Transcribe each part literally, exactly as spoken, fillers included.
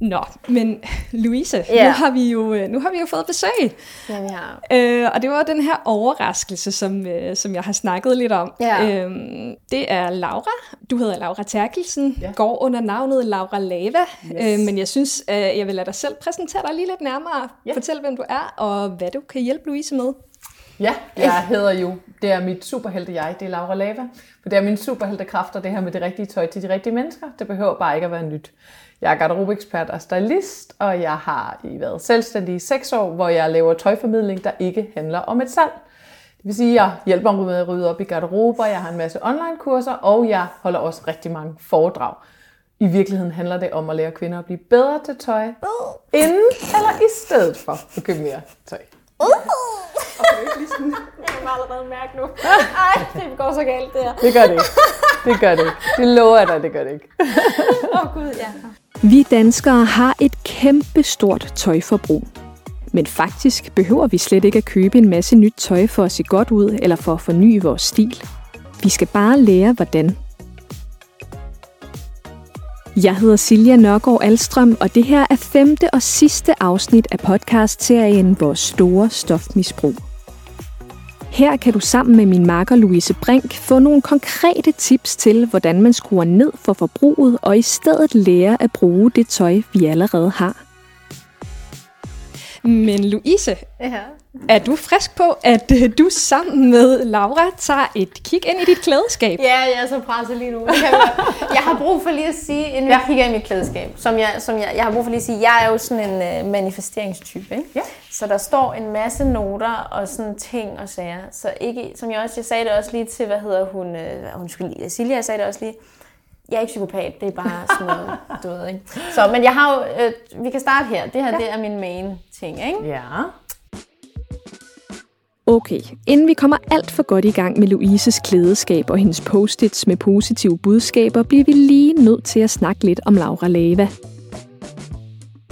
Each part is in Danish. Nå, men Louise, yeah. nu, har vi jo, nu har vi jo fået besøg. Ja, vi har. Øh, og det var den her overraskelse, som, øh, som jeg har snakket lidt om. Yeah. Øhm, det er Laura. Du hedder Laura Terkelsen, yeah. går under navnet Laura Lava. Yes. Øh, men jeg synes, øh, jeg vil lade dig selv præsentere dig lige lidt nærmere. Yeah. Fortæl, hvem du er, og hvad du kan hjælpe Louise med. Ja, jeg hedder jo, det er mit superhelte jeg, det er Laura Lava. For det er min superhelte kræfter, det her med det rigtige tøj til de rigtige mennesker. Det behøver bare ikke at være nyt. Jeg er garderobeekspert og stylist, og jeg har været selvstændig i seks år, hvor jeg laver tøjformidling, der ikke handler om et salg. Det vil sige, at jeg hjælper med at rydde op i garderober, jeg har en masse online-kurser, og jeg holder også rigtig mange foredrag. I virkeligheden handler det om at lære kvinder at blive bedre til tøj, inden eller i stedet for at købe mere tøj. Okay, jeg kan bare allerede mærke nu. Ej, det går så galt, det her. Det gør det ikke. Det gør det ikke. Det lover dig, det gør det ikke. Åh oh, Gud, ja. Vi danskere har et kæmpestort tøjforbrug. Men faktisk behøver vi slet ikke at købe en masse nyt tøj for at se godt ud eller for at forny vores stil. Vi skal bare lære, hvordan. Jeg hedder Silja Nørgaard Alstrøm, og det her er femte og sidste afsnit af podcastserien Vores Store Stofmisbrug. Her kan du sammen med min makker Louise Brink få nogle konkrete tips til, hvordan man skruer ned for forbruget og i stedet lærer at bruge det tøj, vi allerede har. Men Louise, ja. Er du frisk på, at du sammen med Laura tager et kig ind i dit klædeskab? Ja, jeg er så presset lige nu. Jeg, jeg har brug for lige at sige, inden jeg kigger ind i mit klædeskab, som jeg, som jeg, jeg har brug for lige at sige, jeg er jo sådan en øh, manifesteringstype, ikke? Ja. Så der står en masse noter og sådan ting og sager. Så ikke, som jeg også jeg sagde det også lige til, hvad hedder hun, øh, hun skulle, Silja, jeg sagde det også lige. Jeg er ikke psykopat, det er bare sådan noget, du ved, ikke? Så, men jeg har jo, øh, vi kan starte her. Det her, ja. Det er min main ting, ikke? Ja. Okay, inden vi kommer alt for godt i gang med Louises klædeskab og hendes post-its med positive budskaber, bliver vi lige nødt til at snakke lidt om Laura Lava.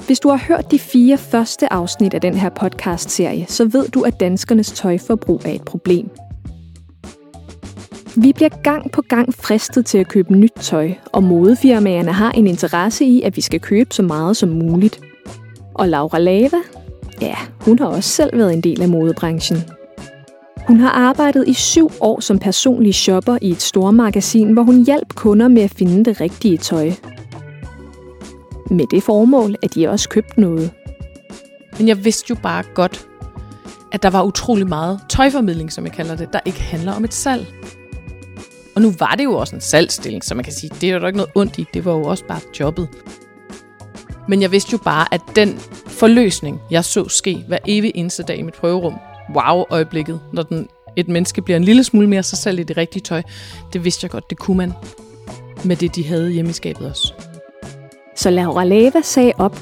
Hvis du har hørt de fire første afsnit af den her podcastserie, så ved du, at danskernes tøjforbrug er et problem. Vi bliver gang på gang fristet til at købe nyt tøj, og modefirmaerne har en interesse i, at vi skal købe så meget som muligt. Og Laura Lava? Ja, hun har også selv været en del af modebranchen. Hun har arbejdet i syv år som personlig shopper i et stormagasin, hvor hun hjalp kunder med at finde det rigtige tøj. Med det formål, at de også købte noget. Men jeg vidste jo bare godt, at der var utrolig meget tøjformidling, som jeg kalder det, der ikke handler om et salg. Og nu var det jo også en salgsstilling, så man kan sige, det er jo ikke noget ondt i, det var jo også bare jobbet. Men jeg vidste jo bare, at den forløsning, jeg så ske hver evig eneste dag i mit prøverum, wow-øjeblikket, når den, et menneske bliver en lille smule mere sig selv i det rigtige tøj, det vidste jeg godt, det kunne man med det, de havde hjemme i skabet også. Så Laura Lava sagde op.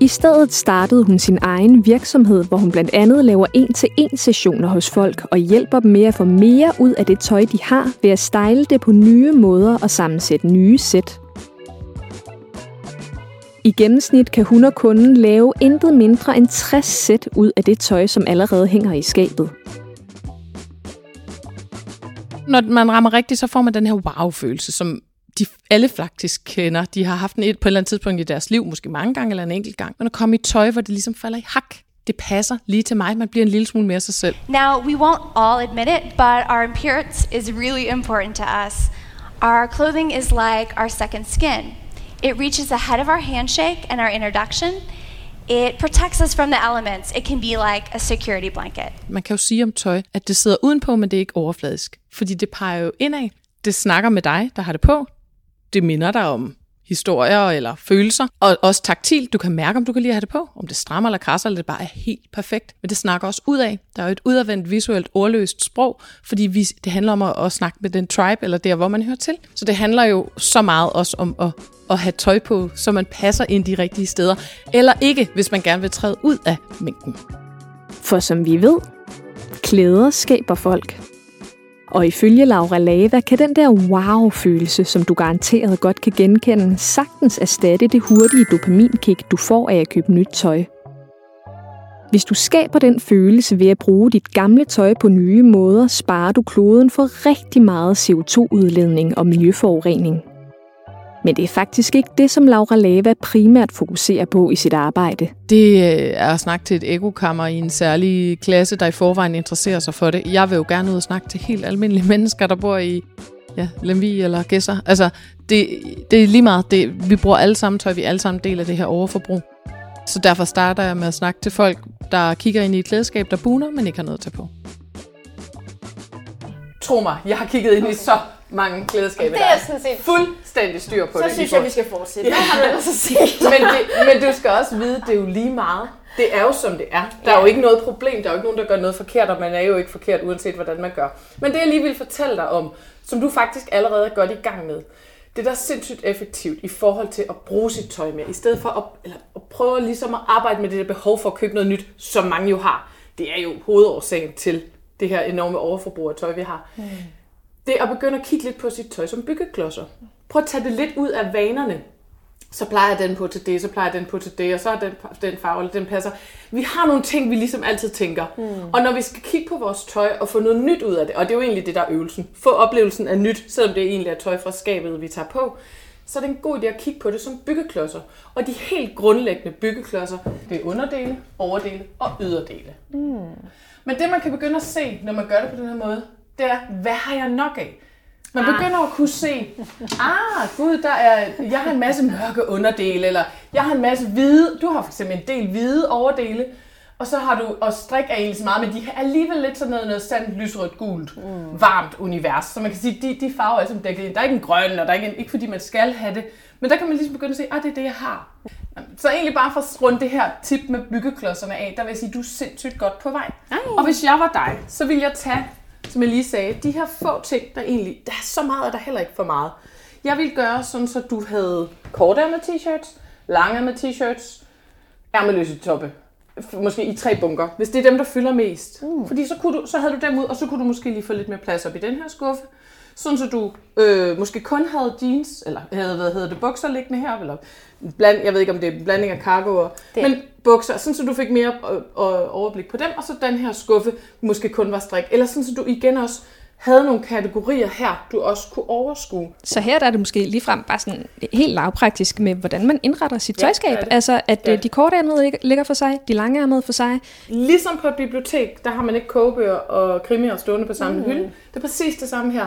I stedet startede hun sin egen virksomhed, hvor hun blandt andet laver en-til-en-sessioner hos folk og hjælper dem med at få mere ud af det tøj, de har, ved at style det på nye måder og sammensætte nye sæt. I gennemsnit kan hun og kunden lave intet mindre end tres sæt ud af det tøj, som allerede hænger i skabet. Når man rammer rigtigt, så får man den her wow-følelse, som de alle faktisk kender. De har haft den et på et eller andet tidspunkt i deres liv, måske mange gange eller en enkelt gang. Men at komme i tøj, hvor det ligesom falder i hak. Det passer lige til mig. Man bliver en lille smule mere sig selv. Now, we won't all admit it, but our appearance is really important to us. Our clothing is like our second skin. It reaches ahead of our handshake and our introduction. It protects us from the elements. It can be like a security blanket. Man kan jo sige om tøj, at det sidder udenpå, men det er ikke overfladisk. Fordi det peger jo indad. Det snakker med dig, der har det på. Det minder dig om historier eller følelser. Og også taktilt. Du kan mærke, om du kan lide at have det på. Om det strammer eller krasser, eller det bare er helt perfekt. Men det snakker også ud af. Der er jo et udadvendt, visuelt, ordløst sprog. Fordi vi, det handler om at, at snakke med den tribe, eller der, hvor man hører til. Så det handler jo så meget også om at, at have tøj på, så man passer ind de rigtige steder. Eller ikke, hvis man gerne vil træde ud af mængden. For som vi ved, klæder skaber folk. Og ifølge Laura Lava kan den der wow-følelse, som du garanteret godt kan genkende, sagtens erstatte det hurtige dopaminkick, du får af at købe nyt tøj. Hvis du skaber den følelse ved at bruge dit gamle tøj på nye måder, sparer du kloden for rigtig meget C O to-udledning og miljøforurening. Men det er faktisk ikke det, som Laura Lava primært fokuserer på i sit arbejde. Det er at snakke til et ekokammer i en særlig klasse, der i forvejen interesserer sig for det. Jeg vil jo gerne ud og snakke til helt almindelige mennesker, der bor i ja, Lemvig eller Gedser. Altså, det, det er lige meget. Det, vi bruger alle sammen tøj, vi alle sammen deler det her overforbrug. Så derfor starter jeg med at snakke til folk, der kigger ind i et klædeskab, der buner, men ikke har noget at tage på. Tro mig, jeg har kigget ind i så mange klædeskaber, der er fuldstændig styr på så det. Så synes jeg, vi skal fortsætte. Ja. men, det, men du skal også vide, at det er jo lige meget. Det er jo, som det er. Der er ja. jo ikke noget problem. Der er jo ikke nogen, der gør noget forkert, og man er jo ikke forkert, uanset hvordan man gør. Men det, jeg lige vil fortælle dig om, som du faktisk allerede er godt i gang med, det er da sindssygt effektivt i forhold til at bruge sit tøj med, i stedet for at, eller at prøve ligesom at arbejde med det der behov for at købe noget nyt, som mange jo har. Det er jo hovedårsagen til det her enorme overforbrug af tøj, vi har. Mm. Det er at begynde at kigge lidt på sit tøj som byggeklodser. Prøv at tage det lidt ud af vanerne. Så plejer den på til det, så plejer den på til det, og så er den, den farve, eller den passer. Vi har nogle ting, vi ligesom altid tænker. Mm. Og når vi skal kigge på vores tøj og få noget nyt ud af det, og det er jo egentlig det, der er øvelsen. Få oplevelsen af nyt, selvom det egentlig er tøj fra skabet, vi tager på. Så er det en god idé at kigge på det som byggeklodser. Og de helt grundlæggende byggeklodser, det er underdele, overdele og yderdele. Mm. Men det, man kan begynde at se, når man gør det på den her måde, det er, hvad har jeg nok af? Man begynder ah. at kunne se, ah gud, der er, jeg har en masse mørke underdele, eller jeg har en masse hvide, du har for eksempel en del hvide overdele, og så har du, og strik er egentlig så meget, men de er alligevel lidt sådan noget, noget sandt, lysrødt, gult, mm. varmt univers. Så man kan sige, de, de farver er som dækket ind. Der er ikke en grøn, og der er ikke en, ikke fordi man skal have det, men der kan man ligesom begynde at se, ah det er det, jeg har. Så egentlig bare for at runde det her tip med byggeklodserne af, der vil jeg sige, du er sindssygt godt på vej. Ej. Og hvis jeg var dig, så ville jeg tage, som jeg lige sagde, de her få ting, der egentlig, der er så meget, og der er heller ikke for meget. Jeg ville gøre sådan, så du havde kortærmede t-shirts, langærmede t-shirts, ærmeløse toppe, måske i tre bunker, hvis det er dem, der fylder mest. Mm. Fordi så, kunne du, så havde du dem ud, og så kunne du måske lige få lidt mere plads op i den her skuffe. Sådan så du øh, måske kun havde jeans, eller havde, hvad hedder det, bukser liggende heroppe, eller bland, jeg ved ikke, om det er en blanding af cargo, og, men bukser, sådan så du fik mere øh, overblik på dem, og så den her skuffe måske kun var strik, eller sådan så du igen også havde nogle kategorier her, du også kunne overskue. Så her der er det måske ligefrem bare sådan helt lavpraktisk med, hvordan man indretter sit ja, tøjskab. Altså, at ja. de kortærmede ligger for sig, de langærmede for sig. Ligesom på et bibliotek, der har man ikke kogebøger og krimier stående på samme mm. hylde. Det er præcis det samme her.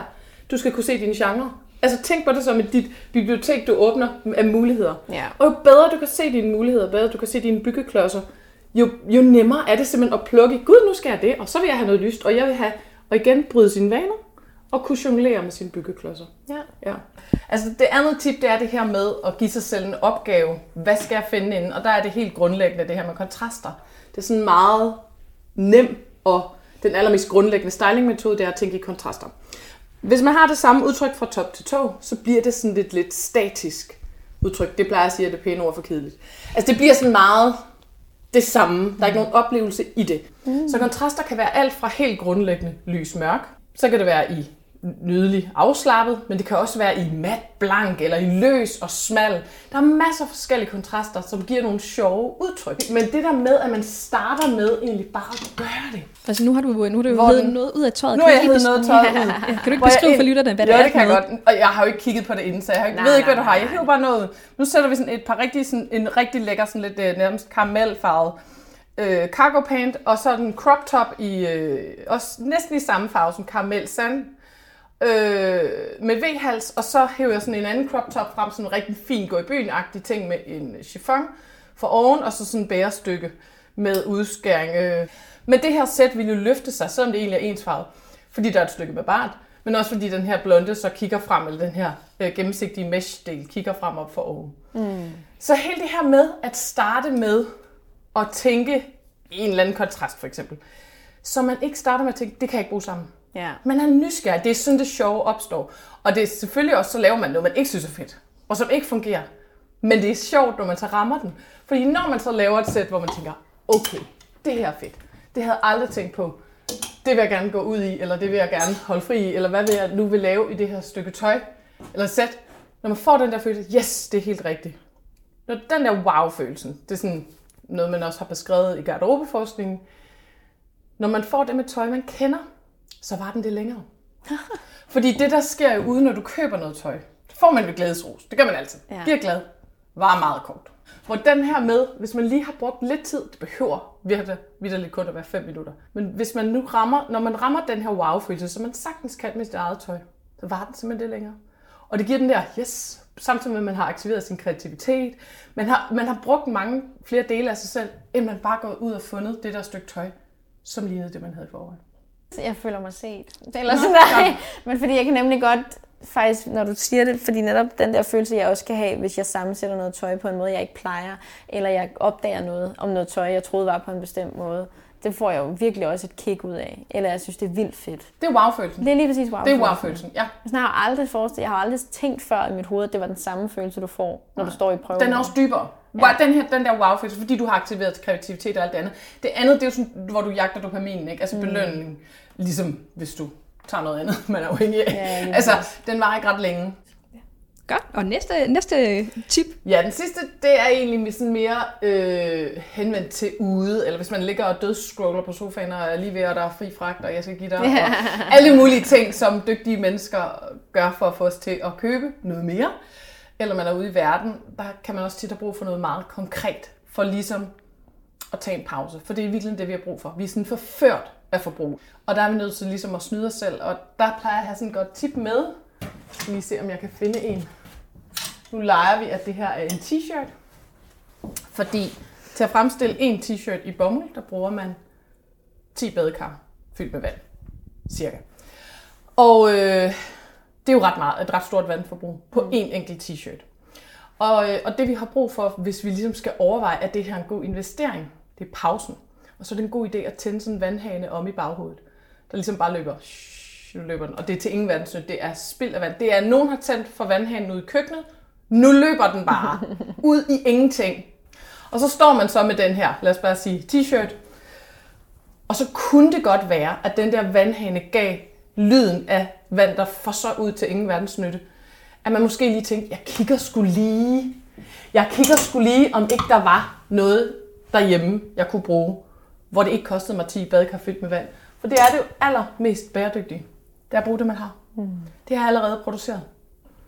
Du skal kunne se dine genre. Altså tænk på det som et dit bibliotek, du åbner af muligheder. Ja. Og jo bedre du kan se dine muligheder, bedre du kan se dine byggeklodser, jo, jo nemmere er det simpelthen at plukke. Gud, nu skal jeg det, og så vil jeg have noget lyst, og jeg vil have, og igen bryde sine vaner, og kunne jonglere med sine byggeklodser. Ja. Ja. Altså det andet tip, det er det her med at give sig selv en opgave. Hvad skal jeg finde inden? Og der er det helt grundlæggende, det her med kontraster. Det er sådan meget nem, og den allermest grundlæggende stylingmetode, det er at tænke i kontraster. Hvis man har det samme udtryk fra top til tå, så bliver det sådan lidt, lidt statisk udtryk. Det plejer at sige, at det er pæne ord for kedeligt. Altså det bliver sådan meget det samme. Der er ikke nogen oplevelse i det. Mm. Så kontraster kan være alt fra helt grundlæggende lys-mørk. Så kan det være i nydelig afslappet, men det kan også være i mat blank eller i løs og smal. Der er masser af forskellige kontraster, som giver nogle sjove udtryk. Men det der med, at man starter med egentlig bare at gøre det. Altså nu har du, nu har du Hvor, noget ud af tøjet. Nu har jeg hævet noget af tøjet ud. Kan du ikke beskrive for lytterne, hvad det jo, er? Jo, det kan jeg godt. Og jeg har jo ikke kigget på det inden, så jeg har ikke, nej, ved ikke, hvad du har. Jeg hæver bare noget. Nu sætter vi sådan et par rigtig, sådan, en rigtig lækker, sådan lidt nærmest karamelfarvet øh, cargo pant, og så en crop top i øh, også næsten i samme farve som karamel sand. Øh, med V-hals, og så hæver jeg sådan en anden crop top frem, sådan en rigtig fin gå i byen-agtig ting med en chiffon for oven, og så sådan en bærestykke med udskæring. Men det her sæt vil jo løfte sig, selvom det egentlig er ensfarvet, fordi der er et stykke barbart, men også fordi den her blonde så kigger frem, eller den her øh, gennemsigtige mesh-del kigger frem op for oven. Mm. Så helt det her med at starte med at tænke en eller anden kontrast, for eksempel, så man ikke starter med at tænke, det kan jeg ikke bruge sammen. Yeah. Man er nysgerrig. Det er sådan, det sjove opstår. Og det er selvfølgelig også, så laver man noget, man ikke synes er fedt, og som ikke fungerer. Men det er sjovt, når man så rammer den. Fordi når man så laver et sæt, hvor man tænker, okay, det her er fedt. Det havde jeg aldrig tænkt på. Det vil jeg gerne gå ud i, eller det vil jeg gerne holde fri i, eller hvad vil jeg nu vil lave i det her stykke tøj, eller sæt. Når man får den der følelse, yes, det er helt rigtigt. Når den der wow-følelsen, det er sådan noget, man også har beskrevet i garderobeforskningen. Når man får det med tøj, man kender, så var den det længere. Fordi det, der sker jo ude, når du køber noget tøj, får man ved glædesros. Det gør man altid. Ja. Bliver glad. Var meget kort. Hvor den her med, hvis man lige har brugt lidt tid, det behøver virkelig, virkelig kun at være fem minutter. Men hvis man nu rammer, når man rammer den her wow-følelse, så man sagtens kan med sit eget tøj, så var den simpelthen det længere. Og det giver den der, yes, samtidig med, at man har aktiveret sin kreativitet. Man har, man har brugt mange flere dele af sig selv, end man bare går ud og fundet det der stykke tøj, som lignede det, man havde i forvejen. Jeg føler mig set. Eller sådan, nej. Men fordi jeg kan nemlig godt, faktisk, når du siger det, fordi netop den der følelse, jeg også kan have, hvis jeg sammensætter noget tøj på en måde, jeg ikke plejer, eller jeg opdager noget om noget tøj, jeg troede var på en bestemt måde, det får jeg jo virkelig også et kick ud af. Eller jeg synes, det er vildt fedt. Det er wow-følelsen. Det er lige præcis wow-følelsen. Det er wow-følelsen, ja. Jeg har aldrig forestillet, jeg har aldrig tænkt før i mit hoved, at det var den samme følelse, du får, når du står i prøven. Den er også dybere. Ja. Den her, den der wow-følelse, fordi du har aktiveret kreativitet og alt det andet. Det andet, det er jo sådan, hvor du jagter dopaminen, ikke? Altså belønning, mm. ligesom hvis du tager noget andet, man er afhængig af. Ja, ja. Altså, den var ikke ret længe. Ja. Godt, og næste, næste tip? Ja, den sidste, det er egentlig sådan mere øh, henvendt til ude, eller hvis man ligger og dødscroller på sofaen, og er lige ved, at der er fri fragt, og jeg skal give dig, ja. og alle mulige ting, som dygtige mennesker gør for at få os til at købe noget mere. Eller man er ude i verden, der kan man også tit have brug for noget meget konkret, for ligesom at tage en pause. For det er virkelig det, vi har brug for. Vi er sådan forført af forbrug. Og der er vi nødt til ligesom at snyde os selv, og der plejer jeg at have sådan et godt tip med. Skal lige se, om jeg kan finde en. Nu leger vi, at det her er en t-shirt. Fordi til at fremstille en t-shirt i bomuld, der bruger man ti badekar fyldt med vand. Cirka. Og øh, det er jo ret meget, et ret stort vandforbrug på én enkelt t-shirt. Og, og det vi har brug for, hvis vi ligesom skal overveje, at det her er en god investering, det er pausen. Og så er det en god idé at tænde sådan en vandhane om i baghovedet, der ligesom bare løber, shh, nu løber den. Og det er til ingen vandstød, det er spild af vand. Det er, at nogen har tændt for vandhanen ude i køkkenet, nu løber den bare ud i ingenting. Og så står man så med den her, lad os bare sige, t-shirt. Og så kunne det godt være, at den der vandhane gav lyden af vand, der får så ud til ingen verdensnytte, at man måske lige tænkte, jeg kigger sgu lige, jeg kigger sgu lige, om ikke der var noget derhjemme, jeg kunne bruge, hvor det ikke kostede mig ti badekar fyldt med vand. For det er det jo allermest bæredygtige. Det er at bruge det, man har. Mm. Det har jeg allerede produceret.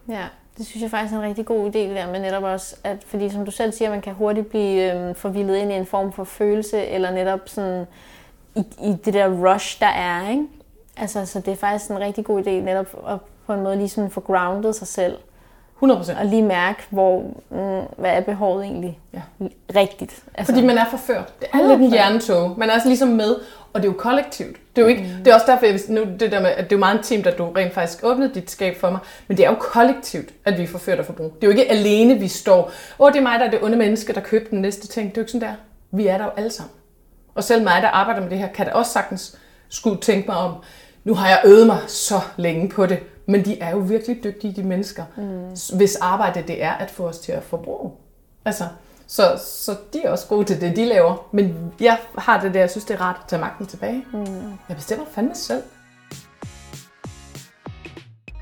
Ja, det synes jeg faktisk er en rigtig god idé, det der med netop også, at fordi som du selv siger, man kan hurtigt blive øh, forvildet ind i en form for følelse, eller netop sådan i, i det der rush, der er, ikke? Altså, så det er faktisk en rigtig god idé netop at på en måde lige sådan få groundet sig selv. hundrede procent. Og lige mærke, hvor, mm, hvad er behovet egentlig, ja. Rigtigt. Altså. Fordi man er forført. Det er lidt en hjernetog. Man er altså ligesom med, og det er jo kollektivt. Det er jo ikke, mm. det er også derfor, jeg, nu, det, der med, at det er jo meget intimt, at du rent faktisk åbnede dit skab for mig, men det er jo kollektivt, at vi er forført og forbrug. Det er jo ikke alene, vi står. Åh, det er mig, der er det onde menneske, der købte den næste ting. Det er jo ikke sådan der. Vi er der jo alle sammen. Og selv mig, der arbejder med det her, kan da også sagtens skulle tænke mig om, nu har jeg øvet mig så længe på det, men de er jo virkelig dygtige, de mennesker, mm. hvis arbejde det er at få os til at forbruge. Altså, så, så de er også gode til det, de laver, men jeg har det der, jeg synes det er rart at tage magten tilbage. Mm. Jeg bestemmer fandme selv.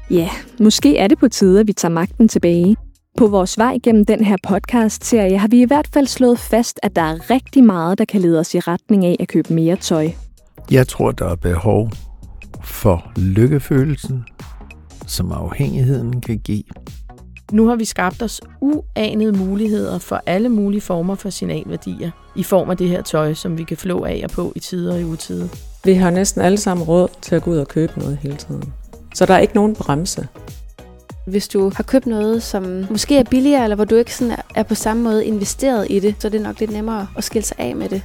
Ja, måske er det på tide, at vi tager magten tilbage. På vores vej gennem den her podcast-serie har vi i hvert fald slået fast, at der er rigtig meget, der kan lede os i retning af at købe mere tøj. Jeg tror, der er behov for lykkefølelsen, som afhængigheden kan give. Nu har vi skabt os uanede muligheder for alle mulige former for signalværdier i form af det her tøj, som vi kan flå af og på i tider og i utide. Vi har næsten alle sammen råd til at gå ud og købe noget hele tiden. Så der er ikke nogen bremse. Hvis du har købt noget, som måske er billigere, eller hvor du ikke sådan er på samme måde investeret i det, så er det nok lidt nemmere at skille sig af med det.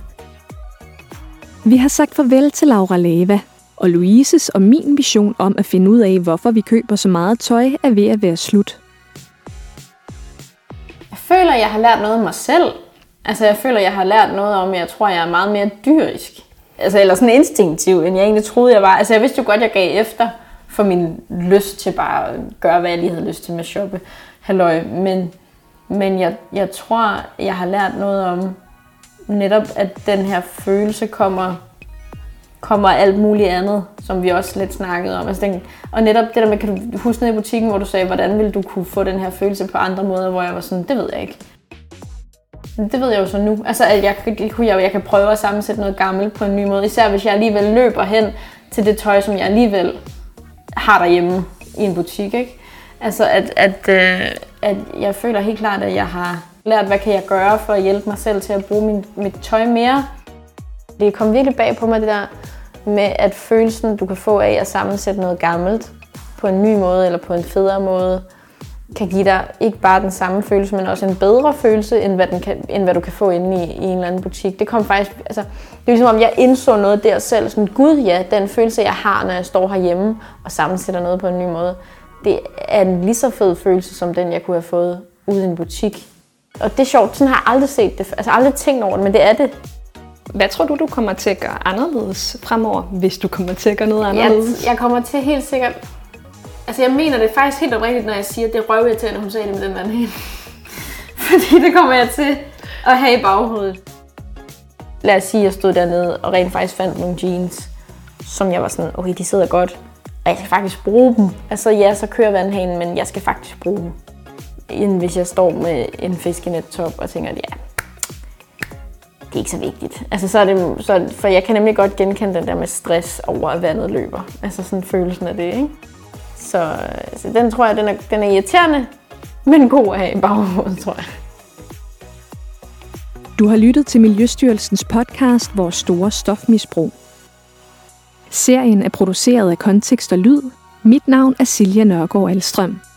Vi har sagt farvel til Laura Lava, og Louises og min vision om at finde ud af, hvorfor vi køber så meget tøj, er ved at være slut. Jeg føler, jeg har lært noget om mig selv. Altså, jeg føler, jeg har lært noget om, at jeg tror, jeg er meget mere dyrisk. Altså, eller sådan instinktiv, end jeg egentlig troede, jeg var. Altså, jeg vidste jo godt, jeg gav efter for min lyst til bare at gøre, hvad jeg lige havde lyst til med at shoppe. Halløj. Men, men jeg, jeg tror, jeg har lært noget om netop, at den her følelse kommer... kommer alt muligt andet, som vi også lidt snakkede om. Altså den, og netop det der med, kan du huske ned i butikken, hvor du sagde, hvordan ville du kunne få den her følelse på andre måder, hvor jeg var sådan, det ved jeg ikke. Det ved jeg jo så nu. Altså, at jeg, jeg, jeg kan prøve at sammensætte noget gammelt på en ny måde, især hvis jeg alligevel løber hen til det tøj, som jeg alligevel har derhjemme i en butik, ikke? Altså at, at, at jeg føler helt klart, at jeg har lært, hvad kan jeg gøre for at hjælpe mig selv til at bruge min, mit tøj mere. Det kom virkelig bag på mig, det der med, at følelsen, du kan få af at sammensætte noget gammelt på en ny måde eller på en federe måde, kan give dig ikke bare den samme følelse, men også en bedre følelse, end hvad, den kan, end hvad du kan få inde i, i en eller anden butik. Det kom faktisk, altså, det er ligesom om jeg indså noget der selv, sådan gud ja, den følelse jeg har, når jeg står herhjemme og sammensætter noget på en ny måde, det er en lige så fed følelse, som den jeg kunne have fået ude i en butik. Og det er sjovt, sådan har jeg aldrig set det, altså aldrig tænkt over det, men det er det. Hvad tror du, du kommer til at gøre anderledes fremover, hvis du kommer til at gøre noget anderledes? Jeg, jeg kommer til helt sikkert... Altså jeg mener det faktisk helt oprigtigt, når jeg siger, at det er røvirriterende, hun sagde det med den vandhæl. Fordi det kommer jeg til at have i baghovedet. Lad os sige, at jeg stod dernede og rent faktisk fandt nogle jeans, som jeg var sådan, okay, de sidder godt, og jeg skal faktisk bruge dem. Altså ja, så kører vandhælen, men jeg skal faktisk bruge dem. Inden hvis jeg står med en fiskenettop og tænker, at ja, det er ikke så vigtigt. Altså så er det, så, for jeg kan nemlig godt genkende den der med stress over, at vandet løber. Altså sådan følelsen af det, ikke? Så, så den tror jeg, den er, den er irriterende, men god at have i baghovedet, tror jeg. Du har lyttet til Miljøstyrelsens podcast Vores Store Stofmisbrug. Serien er produceret af Kontekst og Lyd. Mit navn er Silja Nørgaard Alstrøm.